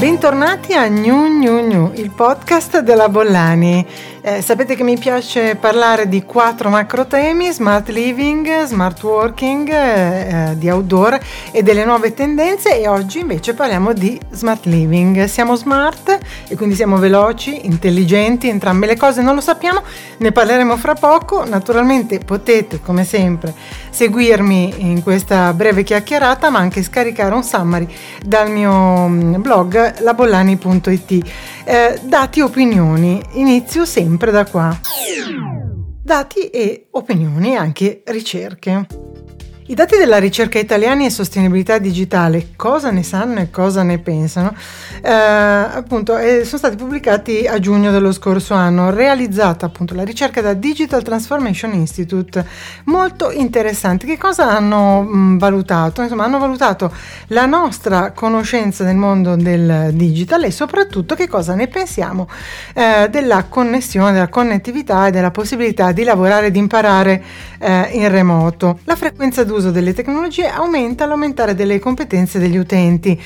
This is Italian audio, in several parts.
Bentornati a Gnu Gnu Gnu, il podcast della Bollani. Sapete che mi piace parlare di 4 macro temi: smart living, smart working, di outdoor e delle nuove tendenze, e oggi invece parliamo di smart living. Siamo smart e quindi siamo veloci, intelligenti, entrambe le cose, non lo sappiamo, ne parleremo fra poco. Naturalmente potete come sempre seguirmi in questa breve chiacchierata, ma anche scaricare un summary dal mio blog labollani.it. Dati e opinioni, inizio sempre da qua. Dati e opinioni e anche ricerche. I dati della ricerca italiani e sostenibilità digitale, cosa ne sanno e cosa ne pensano? Sono stati pubblicati a giugno dello scorso anno, realizzata appunto la ricerca da Digital Transformation Institute, molto interessante. Che cosa hanno valutato? Insomma, hanno valutato la nostra conoscenza del mondo del digital e soprattutto che cosa ne pensiamo della connessione, della connettività e della possibilità di lavorare e di imparare in remoto. La frequenza d'uso delle tecnologie aumenta all'aumentare delle competenze degli utenti.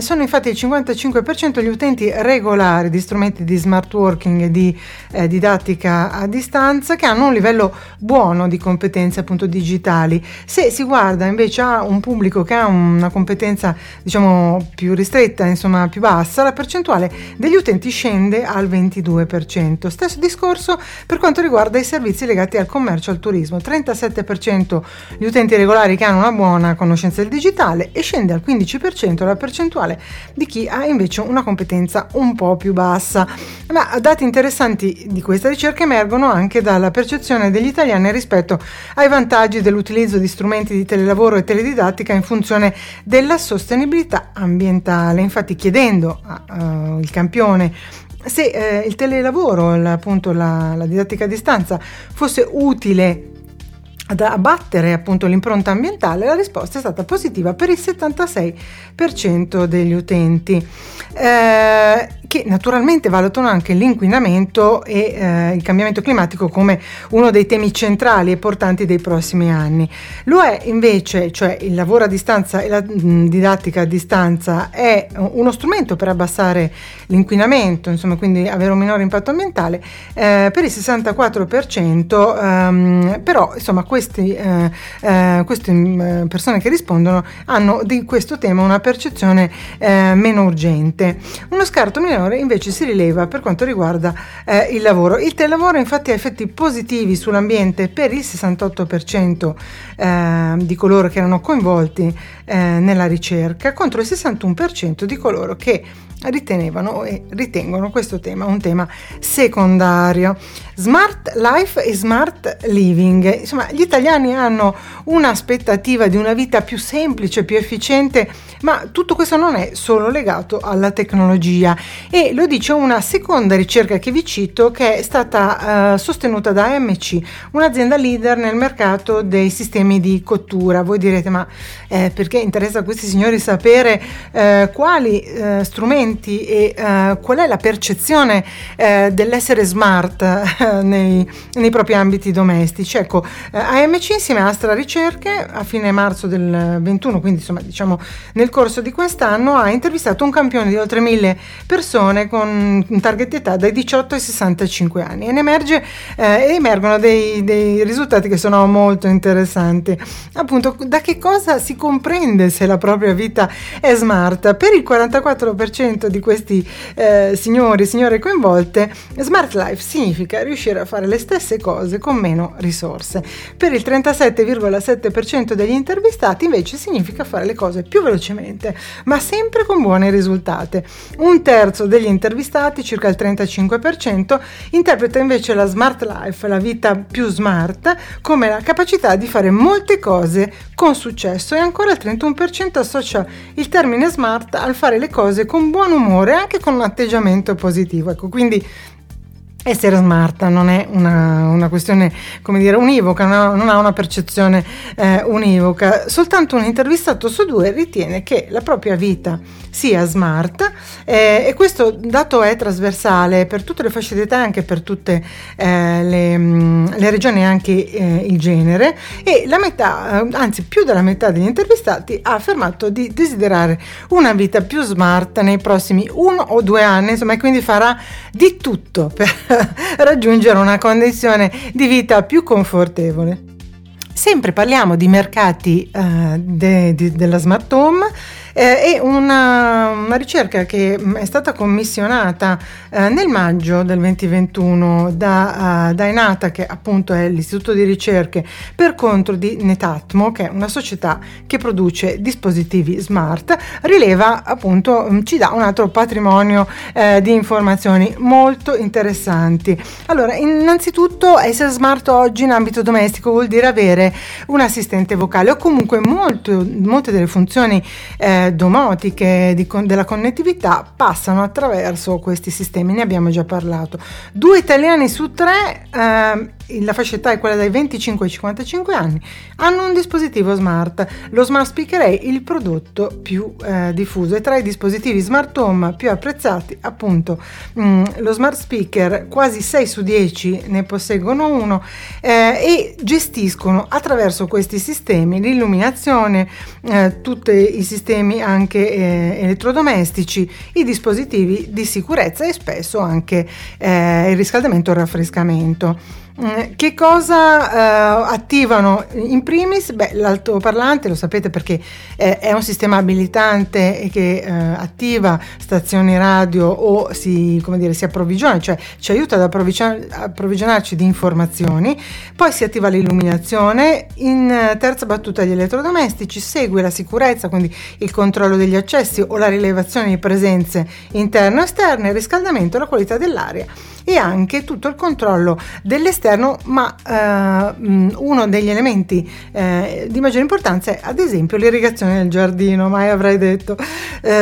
Sono infatti il 55% gli utenti regolari di strumenti di smart working e di didattica a distanza che hanno un livello buono di competenze appunto digitali. Se si guarda invece a un pubblico che ha una competenza diciamo più ristretta, insomma più bassa, la percentuale degli utenti scende al 22%. Stesso discorso per quanto riguarda i servizi legati al commercio e al turismo: 37% gli utenti regolari che hanno una buona conoscenza del digitale, e scende al 15% la percentuale di chi ha invece una competenza un po' più bassa. Ma dati interessanti di questa ricerca emergono anche dalla percezione degli italiani rispetto ai vantaggi dell'utilizzo di strumenti di telelavoro e teledidattica in funzione della sostenibilità ambientale. Infatti, chiedendo al campione se il telelavoro, appunto la didattica a distanza, fosse utile ad abbattere appunto l'impronta ambientale, la risposta è stata positiva per il 76% degli utenti, che naturalmente valutano anche l'inquinamento e il cambiamento climatico come uno dei temi centrali e portanti dei prossimi anni. Lo è invece, cioè il lavoro a distanza e la didattica a distanza è uno strumento per abbassare l'inquinamento, insomma, quindi avere un minore impatto ambientale, per il 64%, però insomma queste persone che rispondono hanno di questo tema una percezione meno urgente. Uno scarto minore invece si rileva per quanto riguarda il lavoro. Il telelavoro infatti ha effetti positivi sull'ambiente per il 68% di coloro che erano coinvolti nella ricerca, contro il 61% di coloro che ritenevano e ritengono questo tema un tema secondario. Smart life e smart living. Insomma, gli italiani hanno un'aspettativa di una vita più semplice, più efficiente, ma tutto questo non è solo legato alla tecnologia, e lo dice una seconda ricerca che vi cito, che è stata sostenuta da AMC, un'azienda leader nel mercato dei sistemi di cottura. Voi direte: ma perché interessa a questi signori sapere quali strumenti e qual è la percezione dell'essere smart nei propri ambiti domestici? Ecco, AMC insieme a Astra Ricerche a fine marzo del 21, quindi insomma diciamo nel corso di quest'anno, ha intervistato un campione di oltre 1.000 persone con un target di età dai 18 ai 65 anni, e emergono dei risultati che sono molto interessanti. Appunto, da che cosa si comprende se la propria vita è smart? Per il 44% di questi signori e signore coinvolte, smart life significa riuscire a fare le stesse cose con meno risorse. Per il 37,7% degli intervistati invece significa fare le cose più velocemente, ma sempre con buoni risultati. Un terzo degli intervistati, circa il 35%, interpreta invece la smart life, la vita più smart, come la capacità di fare molte cose con successo, e ancora il 31% associa il termine smart al fare le cose con buon umore, anche con un atteggiamento positivo. Ecco, quindi Essere smart non è una questione, come dire, univoca, non ha una percezione univoca. Soltanto un intervistato su due ritiene che la propria vita sia smart, e questo dato è trasversale per tutte le fasce d'età, anche per tutte le regioni, anche il genere, e la metà, anzi più della metà degli intervistati ha affermato di desiderare una vita più smart nei prossimi 1 o 2 anni, insomma, e quindi farà di tutto per raggiungere una condizione di vita più confortevole. Sempre parliamo di mercati della smart home, e una ricerca che è stata commissionata nel maggio del 2021 da Enata, che appunto è l'istituto di ricerche per conto di Netatmo, che è una società che produce dispositivi smart, rileva appunto, ci dà un altro patrimonio di informazioni molto interessanti. Allora, innanzitutto, essere smart oggi in ambito domestico vuol dire avere un assistente vocale o comunque molte delle funzioni domotiche della connettività passano attraverso questi sistemi, ne abbiamo già parlato. 2 italiani su 3, la fascia età è quella dai 25 ai 55 anni, hanno un dispositivo smart. Lo smart speaker è il prodotto più diffuso, e tra i dispositivi smart home più apprezzati, appunto, lo smart speaker, quasi 6 su 10 ne posseggono uno, e gestiscono attraverso questi sistemi l'illuminazione, tutti i sistemi anche elettrodomestici, i dispositivi di sicurezza e spesso anche il riscaldamento e il raffrescamento. Che cosa attivano in primis? L'altoparlante, lo sapete perché è un sistema abilitante che attiva stazioni radio o si approvvigiona, cioè ci aiuta ad approvvigionarci di informazioni. Poi si attiva l'illuminazione, in terza battuta gli elettrodomestici, segue la sicurezza, quindi il controllo degli accessi o la rilevazione di presenze interne o esterne, il riscaldamento, la qualità dell'aria e anche tutto il controllo dell'esterno. Ma uno degli elementi di maggiore importanza è ad esempio l'irrigazione del giardino, mai avrei detto.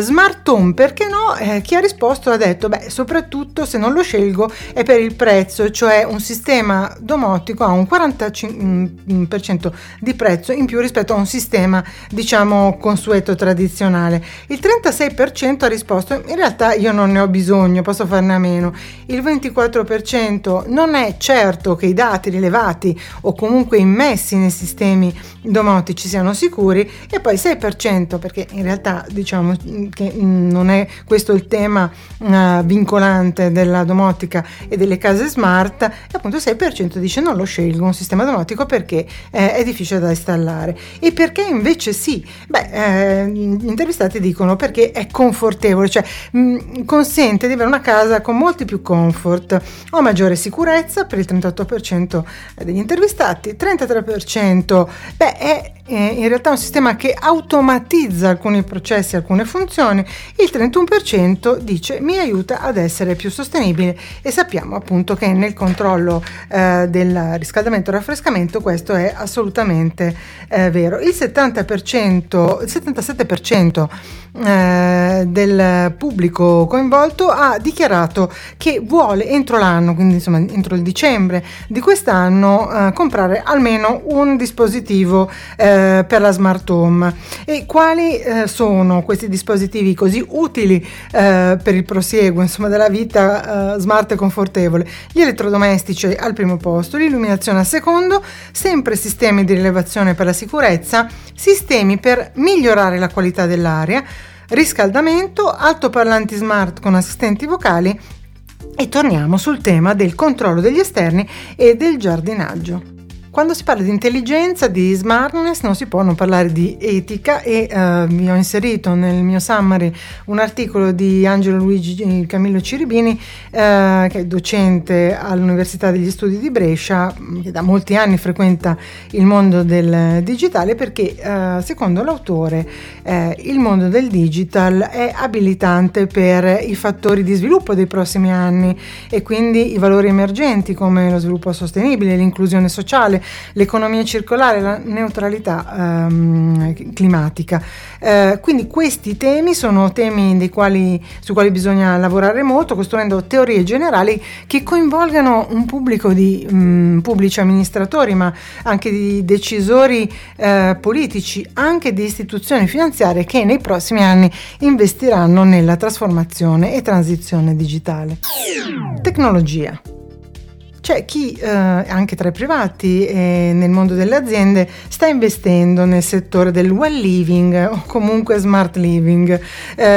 Smart home, perché no? Chi ha risposto ha detto, soprattutto se non lo scelgo è per il prezzo, cioè un sistema domotico ha un 45% di prezzo in più rispetto a un sistema consueto tradizionale. Il 36% ha risposto, in realtà io non ne ho bisogno, posso farne a meno. Il 24% non è certo che i dati rilevati o comunque immessi nei sistemi domotici siano sicuri, e poi 6% perché in realtà che non è questo il tema vincolante della domotica e delle case smart, e appunto 6% dice non lo scelgo un sistema domotico perché è difficile da installare. E perché invece sì? Gli intervistati dicono perché è confortevole, cioè consente di avere una casa con molti più comfort, ho maggiore sicurezza per il 38% degli intervistati, 33% è in realtà un sistema che automatizza alcuni processi, alcune funzioni, il 31% dice mi aiuta ad essere più sostenibile, e sappiamo appunto che nel controllo del riscaldamento e raffrescamento questo è assolutamente vero. Il 77% del pubblico coinvolto ha dichiarato che vuole entro l'anno, quindi entro il dicembre di quest'anno, comprare almeno un dispositivo per la smart home. E quali sono questi dispositivi così utili per il prosieguo della vita smart e confortevole? Gli elettrodomestici al primo posto, l'illuminazione al secondo, sempre sistemi di rilevazione per la sicurezza, sistemi per migliorare la qualità dell'aria, riscaldamento, altoparlanti smart con assistenti vocali, e torniamo sul tema del controllo degli esterni e del giardinaggio. Quando si parla di intelligenza, di smartness, non si può non parlare di etica, e vi ho inserito nel mio summary un articolo di Angelo Luigi Camillo Ciribini, che è docente all'Università degli Studi di Brescia, che da molti anni frequenta il mondo del digitale, perché secondo l'autore il mondo del digital è abilitante per i fattori di sviluppo dei prossimi anni, e quindi i valori emergenti come lo sviluppo sostenibile, l'inclusione sociale, l'economia circolare, la neutralità climatica. Quindi questi temi sono temi sui quali bisogna lavorare molto, costruendo teorie generali che coinvolgano un pubblico di pubblici amministratori, ma anche di decisori politici, anche di istituzioni finanziarie che nei prossimi anni investiranno nella trasformazione e transizione digitale. Tecnologia. C'è chi anche tra i privati e nel mondo delle aziende sta investendo nel settore del well living o comunque smart living.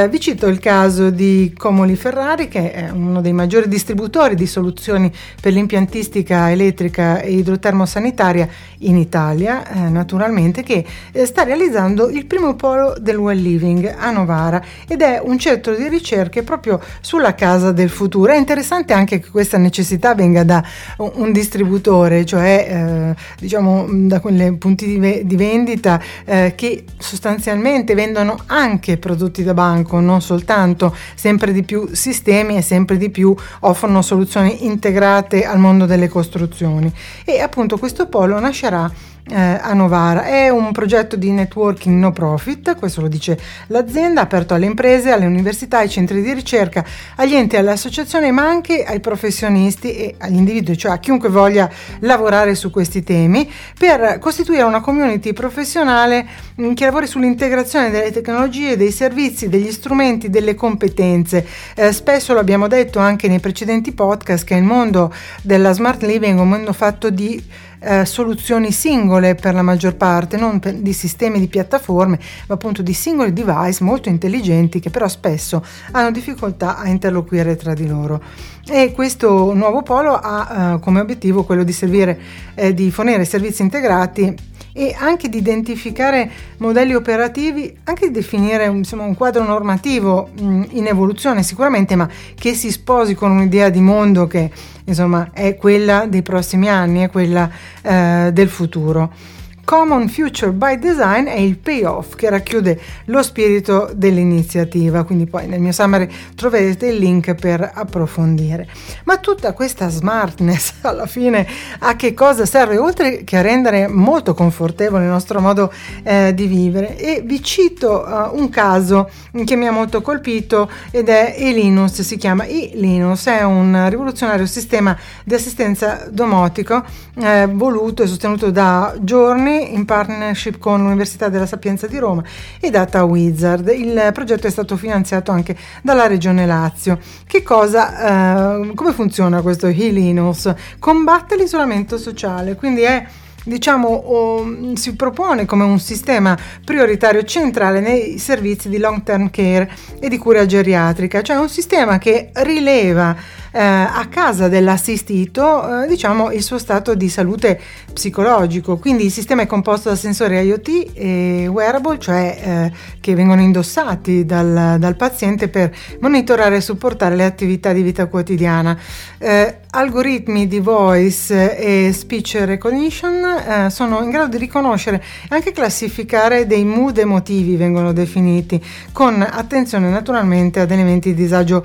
Vi cito il caso di Comoli Ferrari, che è uno dei maggiori distributori di soluzioni per l'impiantistica elettrica e idrotermosanitaria in Italia, naturalmente, che sta realizzando il primo polo del well living a Novara, ed è un centro di ricerche proprio sulla casa del futuro. È interessante anche che questa necessità venga da un distributore, cioè da quei punti di vendita che sostanzialmente vendono anche prodotti da banco, non soltanto, sempre di più sistemi e sempre di più offrono soluzioni integrate al mondo delle costruzioni. E appunto questo polo nascerà a Novara. È un progetto di networking no profit, questo lo dice l'azienda, aperto alle imprese, alle università, ai centri di ricerca, agli enti e alle associazioni, ma anche ai professionisti e agli individui, cioè a chiunque voglia lavorare su questi temi, per costituire una community professionale che lavori sull'integrazione delle tecnologie, dei servizi, degli strumenti, delle competenze. Spesso lo abbiamo detto anche nei precedenti podcast, che il mondo della smart living è un mondo fatto di soluzioni singole per la maggior parte, non di sistemi, di piattaforme, ma appunto di singoli device molto intelligenti, che però spesso hanno difficoltà a interloquire tra di loro. E questo nuovo polo ha come obiettivo quello di servire, di fornire servizi integrati e anche di identificare modelli operativi, anche di definire un quadro normativo in evoluzione sicuramente, ma che si sposi con un'idea di mondo che è quella dei prossimi anni, è quella del futuro. Common Future by Design è il payoff che racchiude lo spirito dell'iniziativa, quindi poi nel mio summary troverete il link per approfondire. Ma tutta questa smartness alla fine a che cosa serve, oltre che a rendere molto confortevole il nostro modo di vivere? E vi cito un caso che mi ha molto colpito, ed è Helinus, si chiama Helinus, è un rivoluzionario sistema di assistenza domotico voluto e sostenuto da Giorni in partnership con l'Università della Sapienza di Roma e Data Wizard. Il progetto è stato finanziato anche dalla Regione Lazio. Che cosa, come funziona questo Helinus? Combatte l'isolamento sociale, quindi è si propone come un sistema prioritario centrale nei servizi di long term care e di cura geriatrica, cioè un sistema che rileva a casa dell'assistito il suo stato di salute psicologico. Quindi il sistema è composto da sensori IoT e wearable, cioè che vengono indossati dal paziente per monitorare e supportare le attività di vita quotidiana. Algoritmi di voice e speech recognition sono in grado di riconoscere e anche classificare dei mood emotivi, vengono definiti, con attenzione naturalmente ad elementi di disagio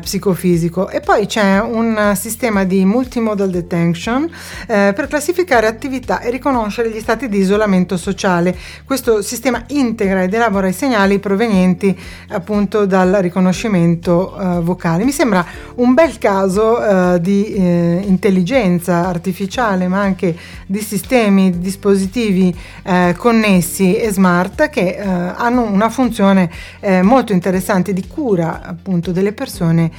psicofisico. E poi c'è un sistema di multimodal detection per classificare attività e riconoscere gli stati di isolamento sociale. Questo sistema integra ed elabora i segnali provenienti appunto dal riconoscimento vocale. Mi sembra un bel caso di intelligenza artificiale, ma anche di sistemi, dispositivi connessi e smart che hanno una funzione molto interessante di cura appunto delle persone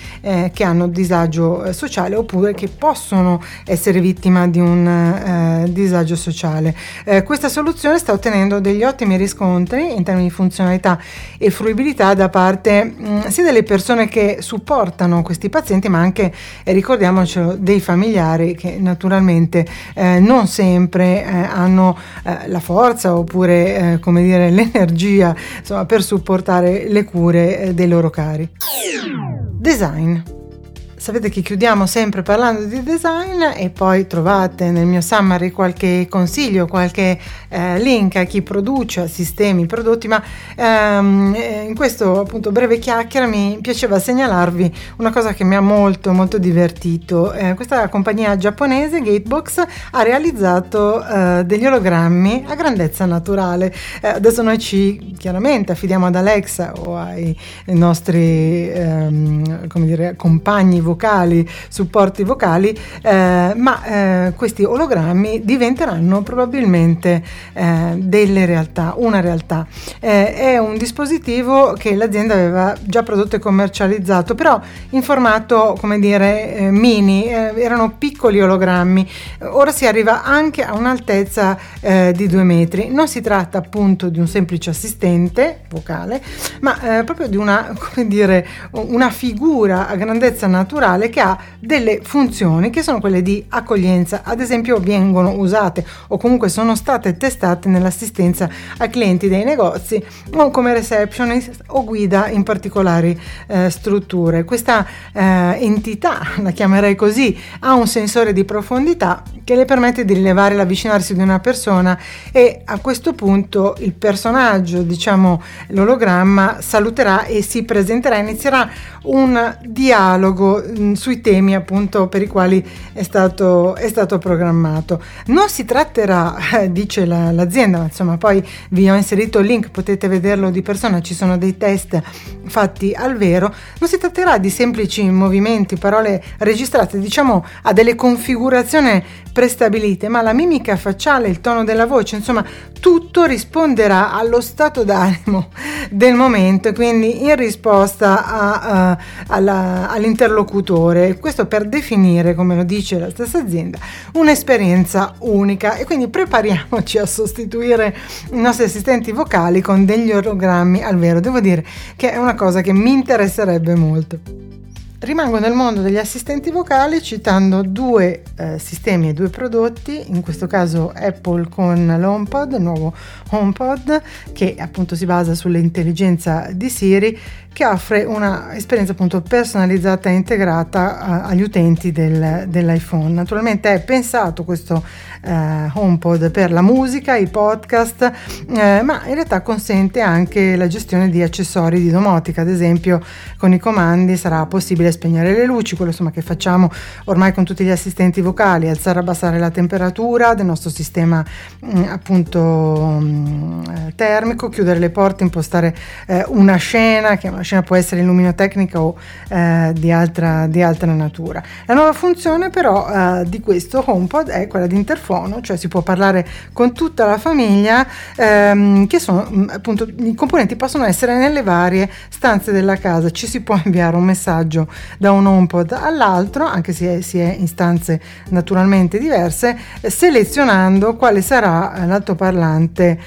che hanno disagio sociale, oppure che possono essere vittima di un disagio sociale. Questa soluzione sta ottenendo degli ottimi riscontri in termini di funzionalità e fruibilità da parte sia delle persone che supportano questi pazienti, ma anche, ricordiamo, dei familiari che naturalmente non sempre hanno la forza oppure l'energia per supportare le cure dei loro cari. Design. Sapete che chiudiamo sempre parlando di design e poi trovate nel mio summary qualche consiglio, qualche link a chi produce sistemi, prodotti, ma in questo appunto breve chiacchiera mi piaceva segnalarvi una cosa che mi ha molto molto divertito. Questa compagnia giapponese Gatebox ha realizzato degli ologrammi a grandezza naturale. Adesso noi ci chiaramente affidiamo ad Alexa o ai nostri compagni vocali, supporti vocali, ma questi ologrammi diventeranno probabilmente delle realtà, una realtà. È un dispositivo che l'azienda aveva già prodotto e commercializzato, però in formato, come dire, mini, erano piccoli ologrammi. Ora si arriva anche a un'altezza di 2 metri. Non si tratta appunto di un semplice assistente vocale, ma proprio di una, come dire, una figura a grandezza naturale che ha delle funzioni che sono quelle di accoglienza. Ad esempio vengono usate o comunque sono state testate nell'assistenza ai clienti dei negozi o come receptionist o guida in particolari strutture. Questa entità, la chiamerei così, ha un sensore di profondità che le permette di rilevare l'avvicinarsi di una persona e a questo punto il personaggio, diciamo l'ologramma, saluterà e si presenterà, inizierà un dialogo sui temi appunto per i quali è stato programmato. Non si tratterà, dice l'azienda, ma insomma poi vi ho inserito il link, potete vederlo di persona, ci sono dei test fatti al vero, non si tratterà di semplici movimenti, parole registrate, diciamo a delle configurazioni prestabilite, ma la mimica facciale, il tono della voce, insomma tutto risponderà allo stato d'animo del momento, quindi in risposta all'interlocutore. Questo per definire, come lo dice la stessa azienda, un'esperienza unica. E quindi prepariamoci a sostituire i nostri assistenti vocali con degli ologrammi al vero. Devo dire che è una cosa che mi interesserebbe molto. Rimango nel mondo degli assistenti vocali citando 2 sistemi e 2 prodotti, in questo caso Apple con l'HomePod, il nuovo HomePod, che appunto si basa sull'intelligenza di Siri, che offre una esperienza appunto personalizzata e integrata agli utenti dell'iPhone. Naturalmente è pensato questo HomePod per la musica, i podcast, ma in realtà consente anche la gestione di accessori di domotica. Ad esempio con i comandi sarà possibile spegnere le luci, quello insomma che facciamo ormai con tutti gli assistenti vocali, alzare e abbassare la temperatura del nostro sistema appunto termico, chiudere le porte, impostare una scena, che una scena può essere illuminotecnica o di altra natura. La nuova funzione però di questo HomePod è quella di interfono, cioè si può parlare con tutta la famiglia, che sono appunto i componenti possono essere nelle varie stanze della casa, ci si può inviare un messaggio da un HomePod all'altro, anche se si è in stanze naturalmente diverse, selezionando quale sarà l'altoparlante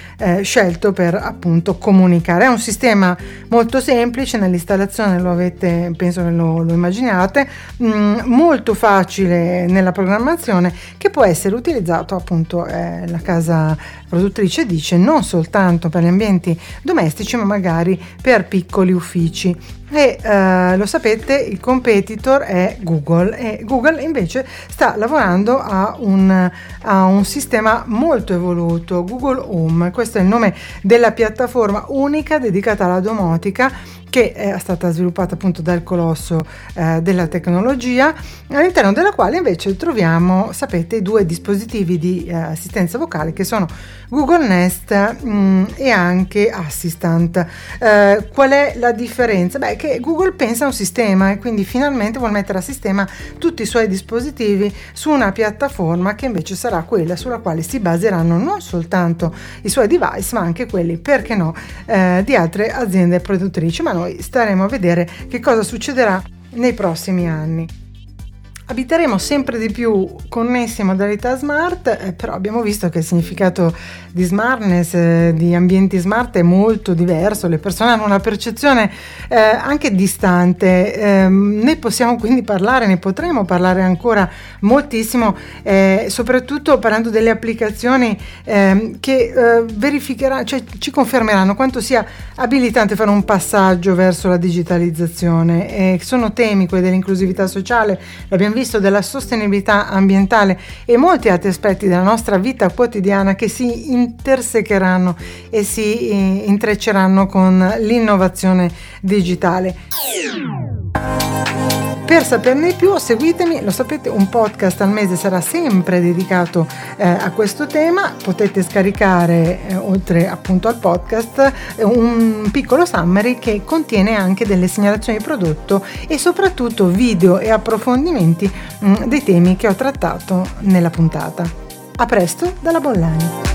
scelto per appunto comunicare. È un sistema molto semplice nell'installazione, lo avete, penso che lo immaginate, molto facile nella programmazione, che può essere utilizzato appunto, la casa produttrice dice, non soltanto per gli ambienti domestici ma magari per piccoli uffici. E lo sapete, il competitor è Google, e Google invece sta lavorando a un sistema molto evoluto, Google Home. Questo è il nome della piattaforma unica dedicata alla domotica, che è stata sviluppata appunto dal colosso della tecnologia, all'interno della quale invece troviamo, sapete, 2 dispositivi di assistenza vocale che sono Google Nest e anche Assistant. Qual è la differenza? Beh, che Google pensa a un sistema e quindi finalmente vuol mettere a sistema tutti i suoi dispositivi su una piattaforma che invece sarà quella sulla quale si baseranno non soltanto i suoi device, ma anche quelli, perché no, di altre aziende produttrici. Ma noi staremo a vedere che cosa succederà nei prossimi anni. Abiteremo sempre di più connessi a modalità smart, però abbiamo visto che il significato di smartness, di ambienti smart è molto diverso, le persone hanno una percezione anche distante, ne possiamo quindi parlare, ne potremo parlare ancora moltissimo, soprattutto parlando delle applicazioni che verificheranno, cioè ci confermeranno quanto sia abilitante fare un passaggio verso la digitalizzazione. Sono temi quelli dell'inclusività sociale, l'abbiamo visto, della sostenibilità ambientale e molti altri aspetti della nostra vita quotidiana che si intersecheranno e si intrecceranno con l'innovazione digitale. Per saperne più seguitemi, lo sapete, un podcast al mese sarà sempre dedicato a questo tema. Potete scaricare, oltre appunto al podcast, un piccolo summary che contiene anche delle segnalazioni di prodotto e soprattutto video e approfondimenti dei temi che ho trattato nella puntata. A presto dalla Bollani.